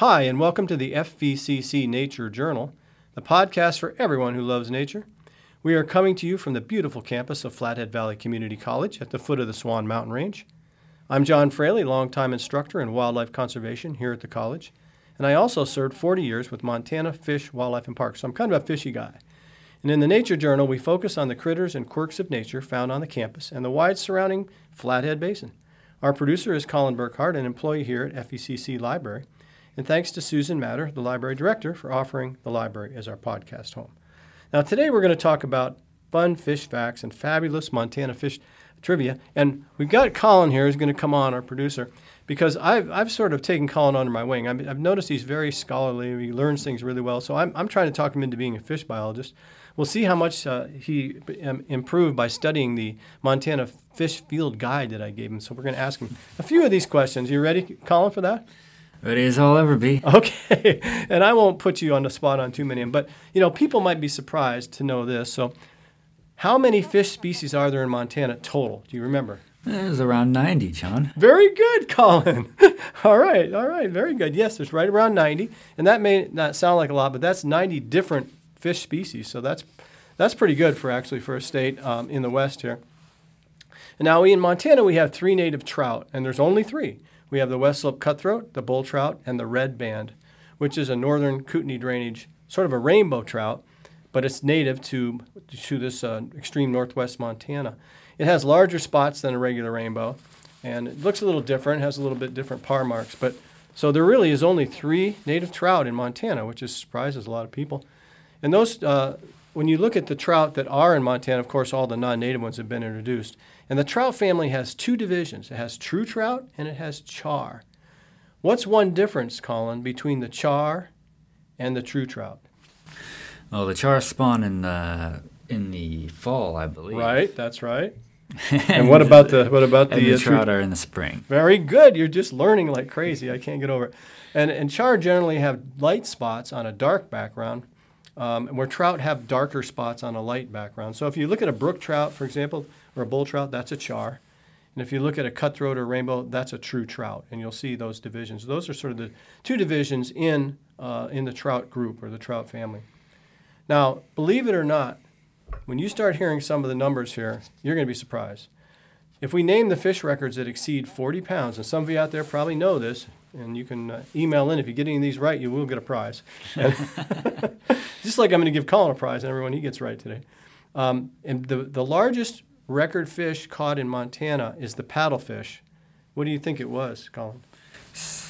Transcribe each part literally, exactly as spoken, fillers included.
Hi, and welcome to the F V C C Nature Journal, the podcast for everyone who loves nature. We are coming to you from the beautiful campus of Flathead Valley Community College at the foot of the Swan Mountain Range. I'm John Fraley, longtime instructor in wildlife conservation here at the college, and I also served forty years with Montana Fish, Wildlife, and Parks, so I'm kind of a fishy guy. And in the Nature Journal, we focus on the critters and quirks of nature found on the campus and the wide surrounding Flathead Basin. Our producer is Colin Burkhart, an employee here at F V C C Library. And thanks to Susan Matter, the library director, for offering the library as our podcast home. Now, today we're going to talk about fun fish facts and fabulous Montana fish trivia. And we've got Colin here who's going to come on, our producer, because I've I've sort of taken Colin under my wing. I've, I've noticed he's very scholarly. He learns things really well. So I'm I'm trying to talk him into being a fish biologist. We'll see how much uh, he um, improved by studying the Montana Fish Field Guide that I gave him. So we're going to ask him a few of these questions. You ready, Colin, for that? Ready as I'll ever be. Okay, and I won't put you on the spot on too many, but, you know, people might be surprised to know this. So how many fish species are there in Montana total? Do you remember? It was around ninety, John. Very good, Colin. all right, all right, very good. Yes, there's right around ninety, and that may not sound like a lot, but that's ninety different fish species, so that's that's pretty good for actually for a state um, in the West here. And now in Montana, we have three native trout, and there's only three. We have the West Slope cutthroat, the bull trout, and the red band, which is a northern Kootenai drainage, sort of a rainbow trout, but it's native to, to this uh, extreme northwest Montana. It has larger spots than a regular rainbow, and it looks a little different, has a little bit different par marks. But so there really is only three native trout in Montana, which is, surprises a lot of people. And those, uh, when you look at the trout that are in Montana, of course, all the non-native ones have been introduced. And the trout family has two divisions. It has true trout and it has char. What's one difference, Colin, between the char and the true trout? Well, the char spawn in the in the fall, I believe. Right, that's right. and, and what about the what about and the, the trout uh, are in the spring? Very good. You're just learning like crazy. I can't get over it. And and char generally have light spots on a dark background. Um, where trout have darker spots on a light background. So if you look at a brook trout, for example, or a bull trout, that's a char. And if you look at a cutthroat or rainbow, that's a true trout. And you'll see those divisions. Those are sort of the two divisions in uh, in the trout group or the trout family. Now, believe it or not, when you start hearing some of the numbers here, you're going to be surprised. If we name the fish records that exceed forty pounds, and some of you out there probably know this, and you can uh, email in. If you get any of these right, you will get a prize. Just like I'm going to give Colin a prize and everyone he gets right today. Um, and the, the largest record fish caught in Montana is the paddlefish. What do you think it was, Colin?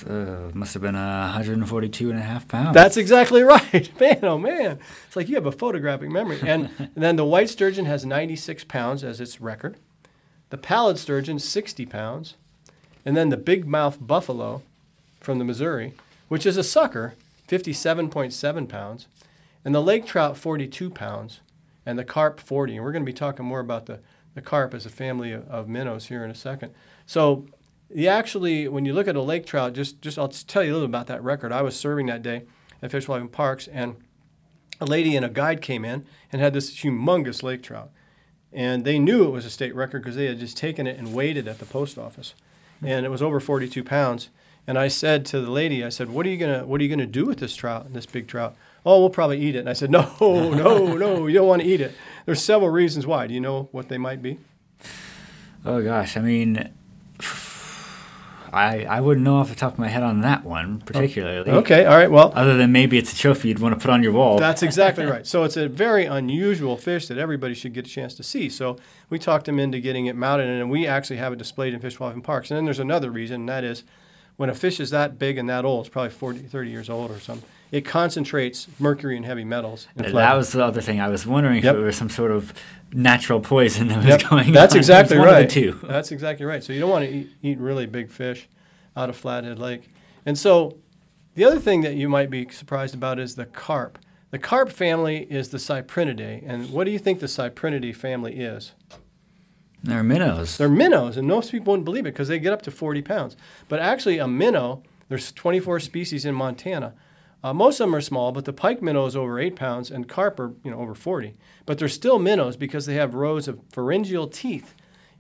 Uh, must have been uh, one hundred forty-two and a half pounds. That's exactly right. Man, oh man. It's like you have a photographic memory. And, and then the white sturgeon has ninety-six pounds as its record. The pallid sturgeon, sixty pounds. And then the bigmouth buffalo from the Missouri, which is a sucker, fifty-seven point seven pounds. And the lake trout, forty-two pounds, and the carp, forty. And we're going to be talking more about the, the carp as a family of, of minnows here in a second. So the actually, when you look at a lake trout, just, just I'll just tell you a little about that record. I was serving that day at Fish, Wildlife, and Parks, and a lady and a guide came in and had this humongous lake trout. And they knew it was a state record because they had just taken it and weighed it at the post office. And it was over forty-two pounds. And I said to the lady, I said, what are you gonna what are you gonna do with this trout, this big trout? Oh, we'll probably eat it. And I said, no, no, no, you don't want to eat it. There's several reasons why. Do you know what they might be? Oh, gosh. I mean, I I wouldn't know off the top of my head on that one particularly. Okay, all right, well. Other than maybe it's a trophy you'd want to put on your wall. That's exactly right. So it's a very unusual fish that everybody should get a chance to see. So we talked them into getting it mounted, and we actually have it displayed in Fish, Wildlife, and Parks. And then there's another reason, and that is when a fish is that big and that old, it's probably forty, thirty years old or something, it concentrates mercury and heavy metals. And that was the other thing. I was wondering yep. if it was some sort of natural poison that was yep. going That's on. That's exactly right. Two. That's exactly right. So you don't want to eat, eat really big fish out of Flathead Lake. And so the other thing that you might be surprised about is the carp. The carp family is the Cyprinidae. And what do you think the Cyprinidae family is? They're minnows. They're minnows, and most people wouldn't believe it because they get up to forty pounds. But actually, a minnow, there's twenty-four species in Montana. Uh, most of them are small, but the pike minnow is over eight pounds, and carp are you know over forty. But they're still minnows because they have rows of pharyngeal teeth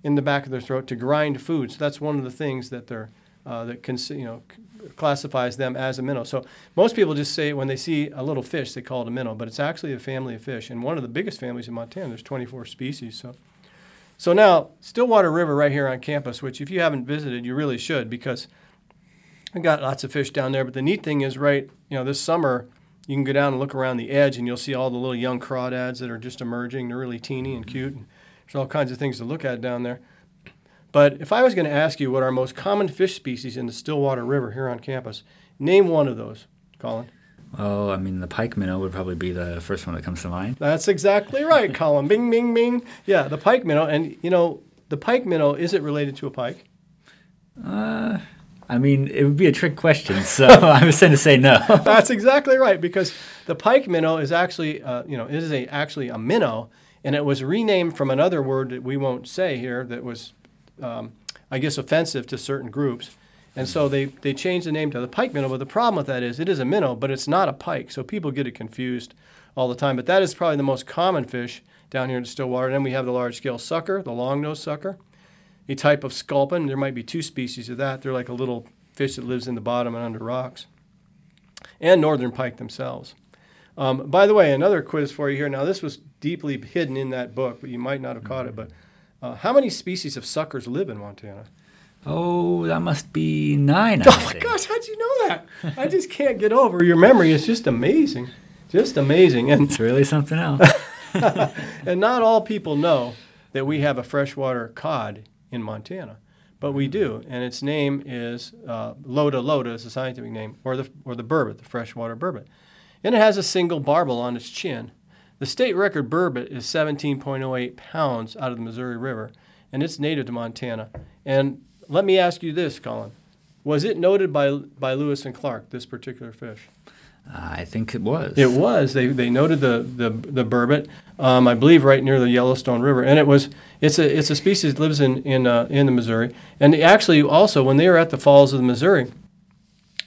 in the back of their throat to grind food. So that's one of the things that they're uh, that can you know classifies them as a minnow. So most people just say when they see a little fish, they call it a minnow, but it's actually a family of fish, and one of the biggest families in Montana. There's twenty-four species. So, so now Stillwater River right here on campus, which if you haven't visited, you really should, because we've got lots of fish down there. But the neat thing is, right, you know, this summer you can go down and look around the edge, and you'll see all the little young crawdads that are just emerging. They're really teeny and cute, and there's all kinds of things to look at down there. But if I was going to ask you what are most common fish species in the Stillwater River here on campus, name one of those, Colin. Oh, I mean, the pike minnow would probably be the first one that comes to mind. That's exactly right, Colin. Bing, bing, bing. Yeah, the pike minnow. And, you know, the pike minnow, is it related to a pike? Uh, I mean, it would be a trick question, so I was going to say no. That's exactly right, because the pike minnow is actually, uh, you know, it is a, actually a minnow, and it was renamed from another word that we won't say here that was... Um, I guess, offensive to certain groups. And so they, they changed the name to the pike minnow, but the problem with that is it is a minnow, but it's not a pike, so people get it confused all the time. But that is probably the most common fish down here in Stillwater. And then we have the large-scale sucker, the long-nosed sucker, a type of sculpin. There might be two species of that. They're like a little fish that lives in the bottom and under rocks, and northern pike themselves. Um, by the way, another quiz for you here. Now, this was deeply hidden in that book, but you might not have caught it, but Uh, how many species of suckers live in Montana? Oh, that must be nine, I Oh, my think. gosh, how'd you know that? I just can't get over. Your memory is just amazing, just amazing. And it's really something else. And not all people know that we have a freshwater cod in Montana, but we do, and its name is uh, Lota Lota is the scientific name, or the or the burbot, the freshwater burbot. And it has a single barbel on its chin. The state record burbot is seventeen point oh eight pounds out of the Missouri River, and it's native to Montana. And let me ask you this, Colin. Was it noted by by Lewis and Clark, this particular fish? Uh, I think it was. It was. They they noted the the, the burbot, um, I believe, right near the Yellowstone River. And it was it's a it's a species that lives in in uh, in the Missouri. And actually, also when they were at the Falls of the Missouri,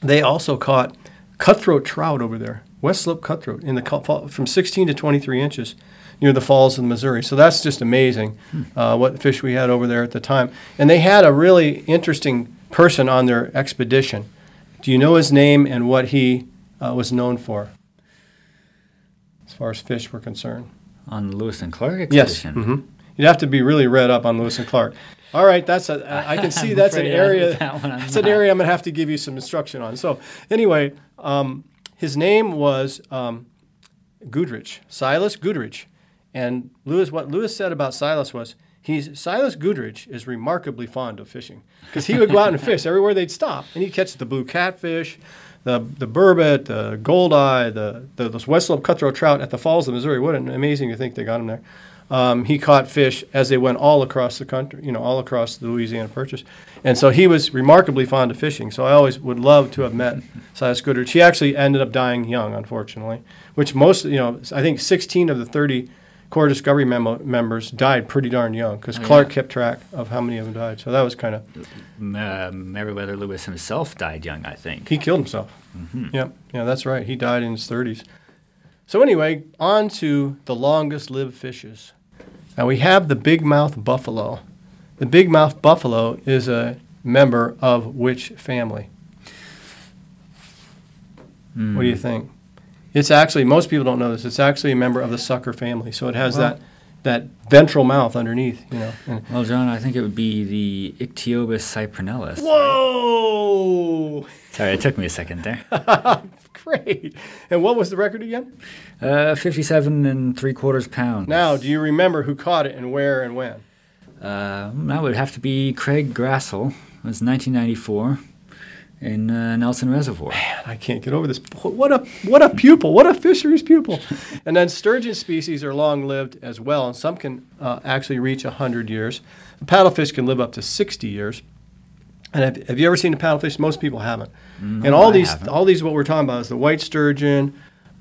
they also caught cutthroat trout over there. West Slope cutthroat in the from sixteen to twenty-three inches near the Falls of the Missouri. So that's just amazing uh, what fish we had over there at the time. And they had a really interesting person on their expedition. Do you know his name and what he uh, was known for as far as fish were concerned? On the Lewis and Clark expedition? Yes. Mm-hmm. You'd have to be really read up on Lewis and Clark. All right, that's a, I can see that's an area that that's an area I'm going to have to give you some instruction on. So anyway... Um, His name was um, Goodrich, Silas Goodrich. And Lewis, what Lewis said about Silas was, he's Silas Goodrich is remarkably fond of fishing, because he would go out and fish everywhere they'd stop, and he'd catch the blue catfish, the the burbot, the goldeye, the, the those West Slope cutthroat trout at the Falls of Missouri. What an amazing to think they got him there. Um, he caught fish as they went all across the country, you know, all across the Louisiana Purchase. And so he was remarkably fond of fishing. So I always would love to have met Silas Goodrich. He actually ended up dying young, unfortunately, which most, you know, I think sixteen of the thirty Corps Discovery memo- members died pretty darn young, because oh, Clark yeah. kept track of how many of them died. So that was kind of... Uh, Meriwether Lewis himself died young, I think. He killed himself. Mm-hmm. Yeah, yeah, that's right. He died in his thirties. So anyway, on to the longest-lived fishes. Now we have the bigmouth buffalo. The bigmouth buffalo is a member of which family? Mm. What do you think? It's actually, most people don't know this, it's actually a member of the sucker family. So it has well, that that ventral mouth underneath, you know. And well, John, I think it would be the Ictiobus cyprinellus. Whoa! Right? Sorry, it took me a second there. Great. And what was the record again? Uh, fifty-seven and three quarters pounds. Now, do you remember who caught it and where and when? Uh, that would have to be Craig Grassel. It was nineteen ninety-four in uh, Nelson Reservoir. Man, I can't get over this. What a what a pupil. What a fisheries pupil. And then sturgeon species are long-lived as well, and some can uh, actually reach one hundred years. The paddlefish can live up to sixty years. And have, have you ever seen a paddlefish? Most people haven't. No, and all I these, haven't. all these, what we're talking about is the white sturgeon,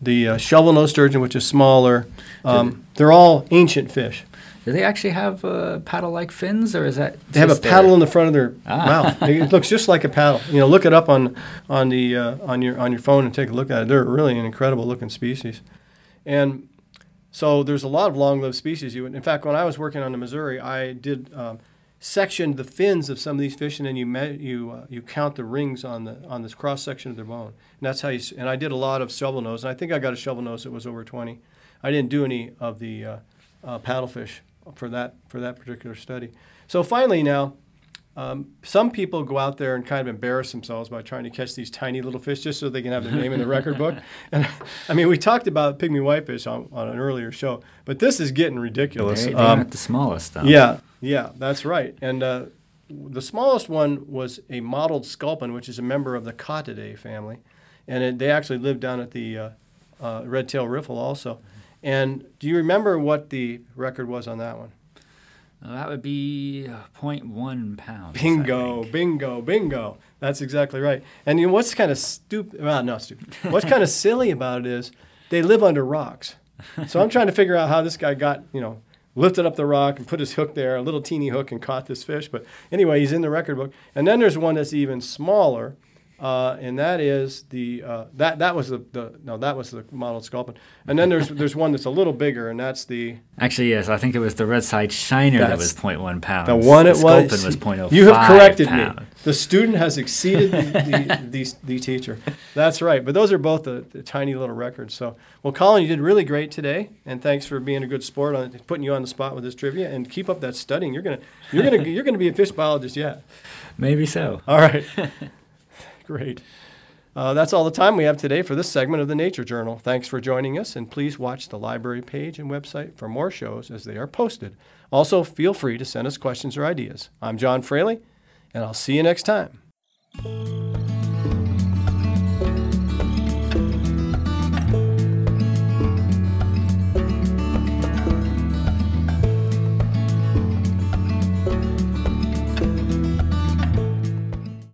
the uh, shovel nose sturgeon, which is smaller. Um, they're all ancient fish. Do they actually have uh, paddle-like fins, or is that? They have a paddle there? in the front of their ah. mouth. It looks just like a paddle. You know, look it up on on the uh, on your on your phone and take a look at it. They're really an incredible-looking species, and so there's a lot of long-lived species. You would, in fact, when I was working on the Missouri, I did. Um, section the fins of some of these fish, and then you me- you uh, you count the rings on the on this cross section of their bone, and that's how you. And I did a lot of shovel nose, and I think I got a shovel nose that was over twenty. I didn't do any of the uh, uh, paddlefish for that for that particular study. So finally now. Um, some people go out there and kind of embarrass themselves by trying to catch these tiny little fish just so they can have their name in the record book. And I mean, we talked about pygmy whitefish on, on an earlier show, but this is getting ridiculous. They're, they're um, not the smallest, though. Yeah, yeah, that's right. And uh, the smallest one was a mottled sculpin, which is a member of the Cottidae family. And it, they actually live down at the uh, uh, Red Tail Riffle also. And do you remember what the record was on that one? Well, that would be zero point one pounds. Bingo, bingo, bingo. That's exactly right. And you know, what's kind of stupid, well, not stupid, what's kind of silly about it is they live under rocks. So I'm trying to figure out how this guy got, you know, lifted up the rock and put his hook there, a little teeny hook, and caught this fish. But anyway, he's in the record book. And then there's one that's even smaller, uh, and that is the, uh, that that was the, the, no, that was the mottled sculpin. And then there's there's one that's a little bigger, and that's the... Actually, yes, I think it was the redside shiner that was zero point one pounds. The one it the was... The sculpin was zero point zero five pounds. You have corrected pounds. me. The student has exceeded the, the, the, the teacher. That's right. But those are both the, the tiny little records. So, well, Colin, you did really great today, and thanks for being a good sport on putting you on the spot with this trivia, and keep up that studying. You're going to you're gonna, you're gonna be a fish biologist yet. Maybe so. All right. Great. Uh, that's all the time we have today for this segment of the Nature Journal. Thanks for joining us, and please watch the library page and website for more shows as they are posted. Also, feel free to send us questions or ideas. I'm John Fraley, and I'll see you next time.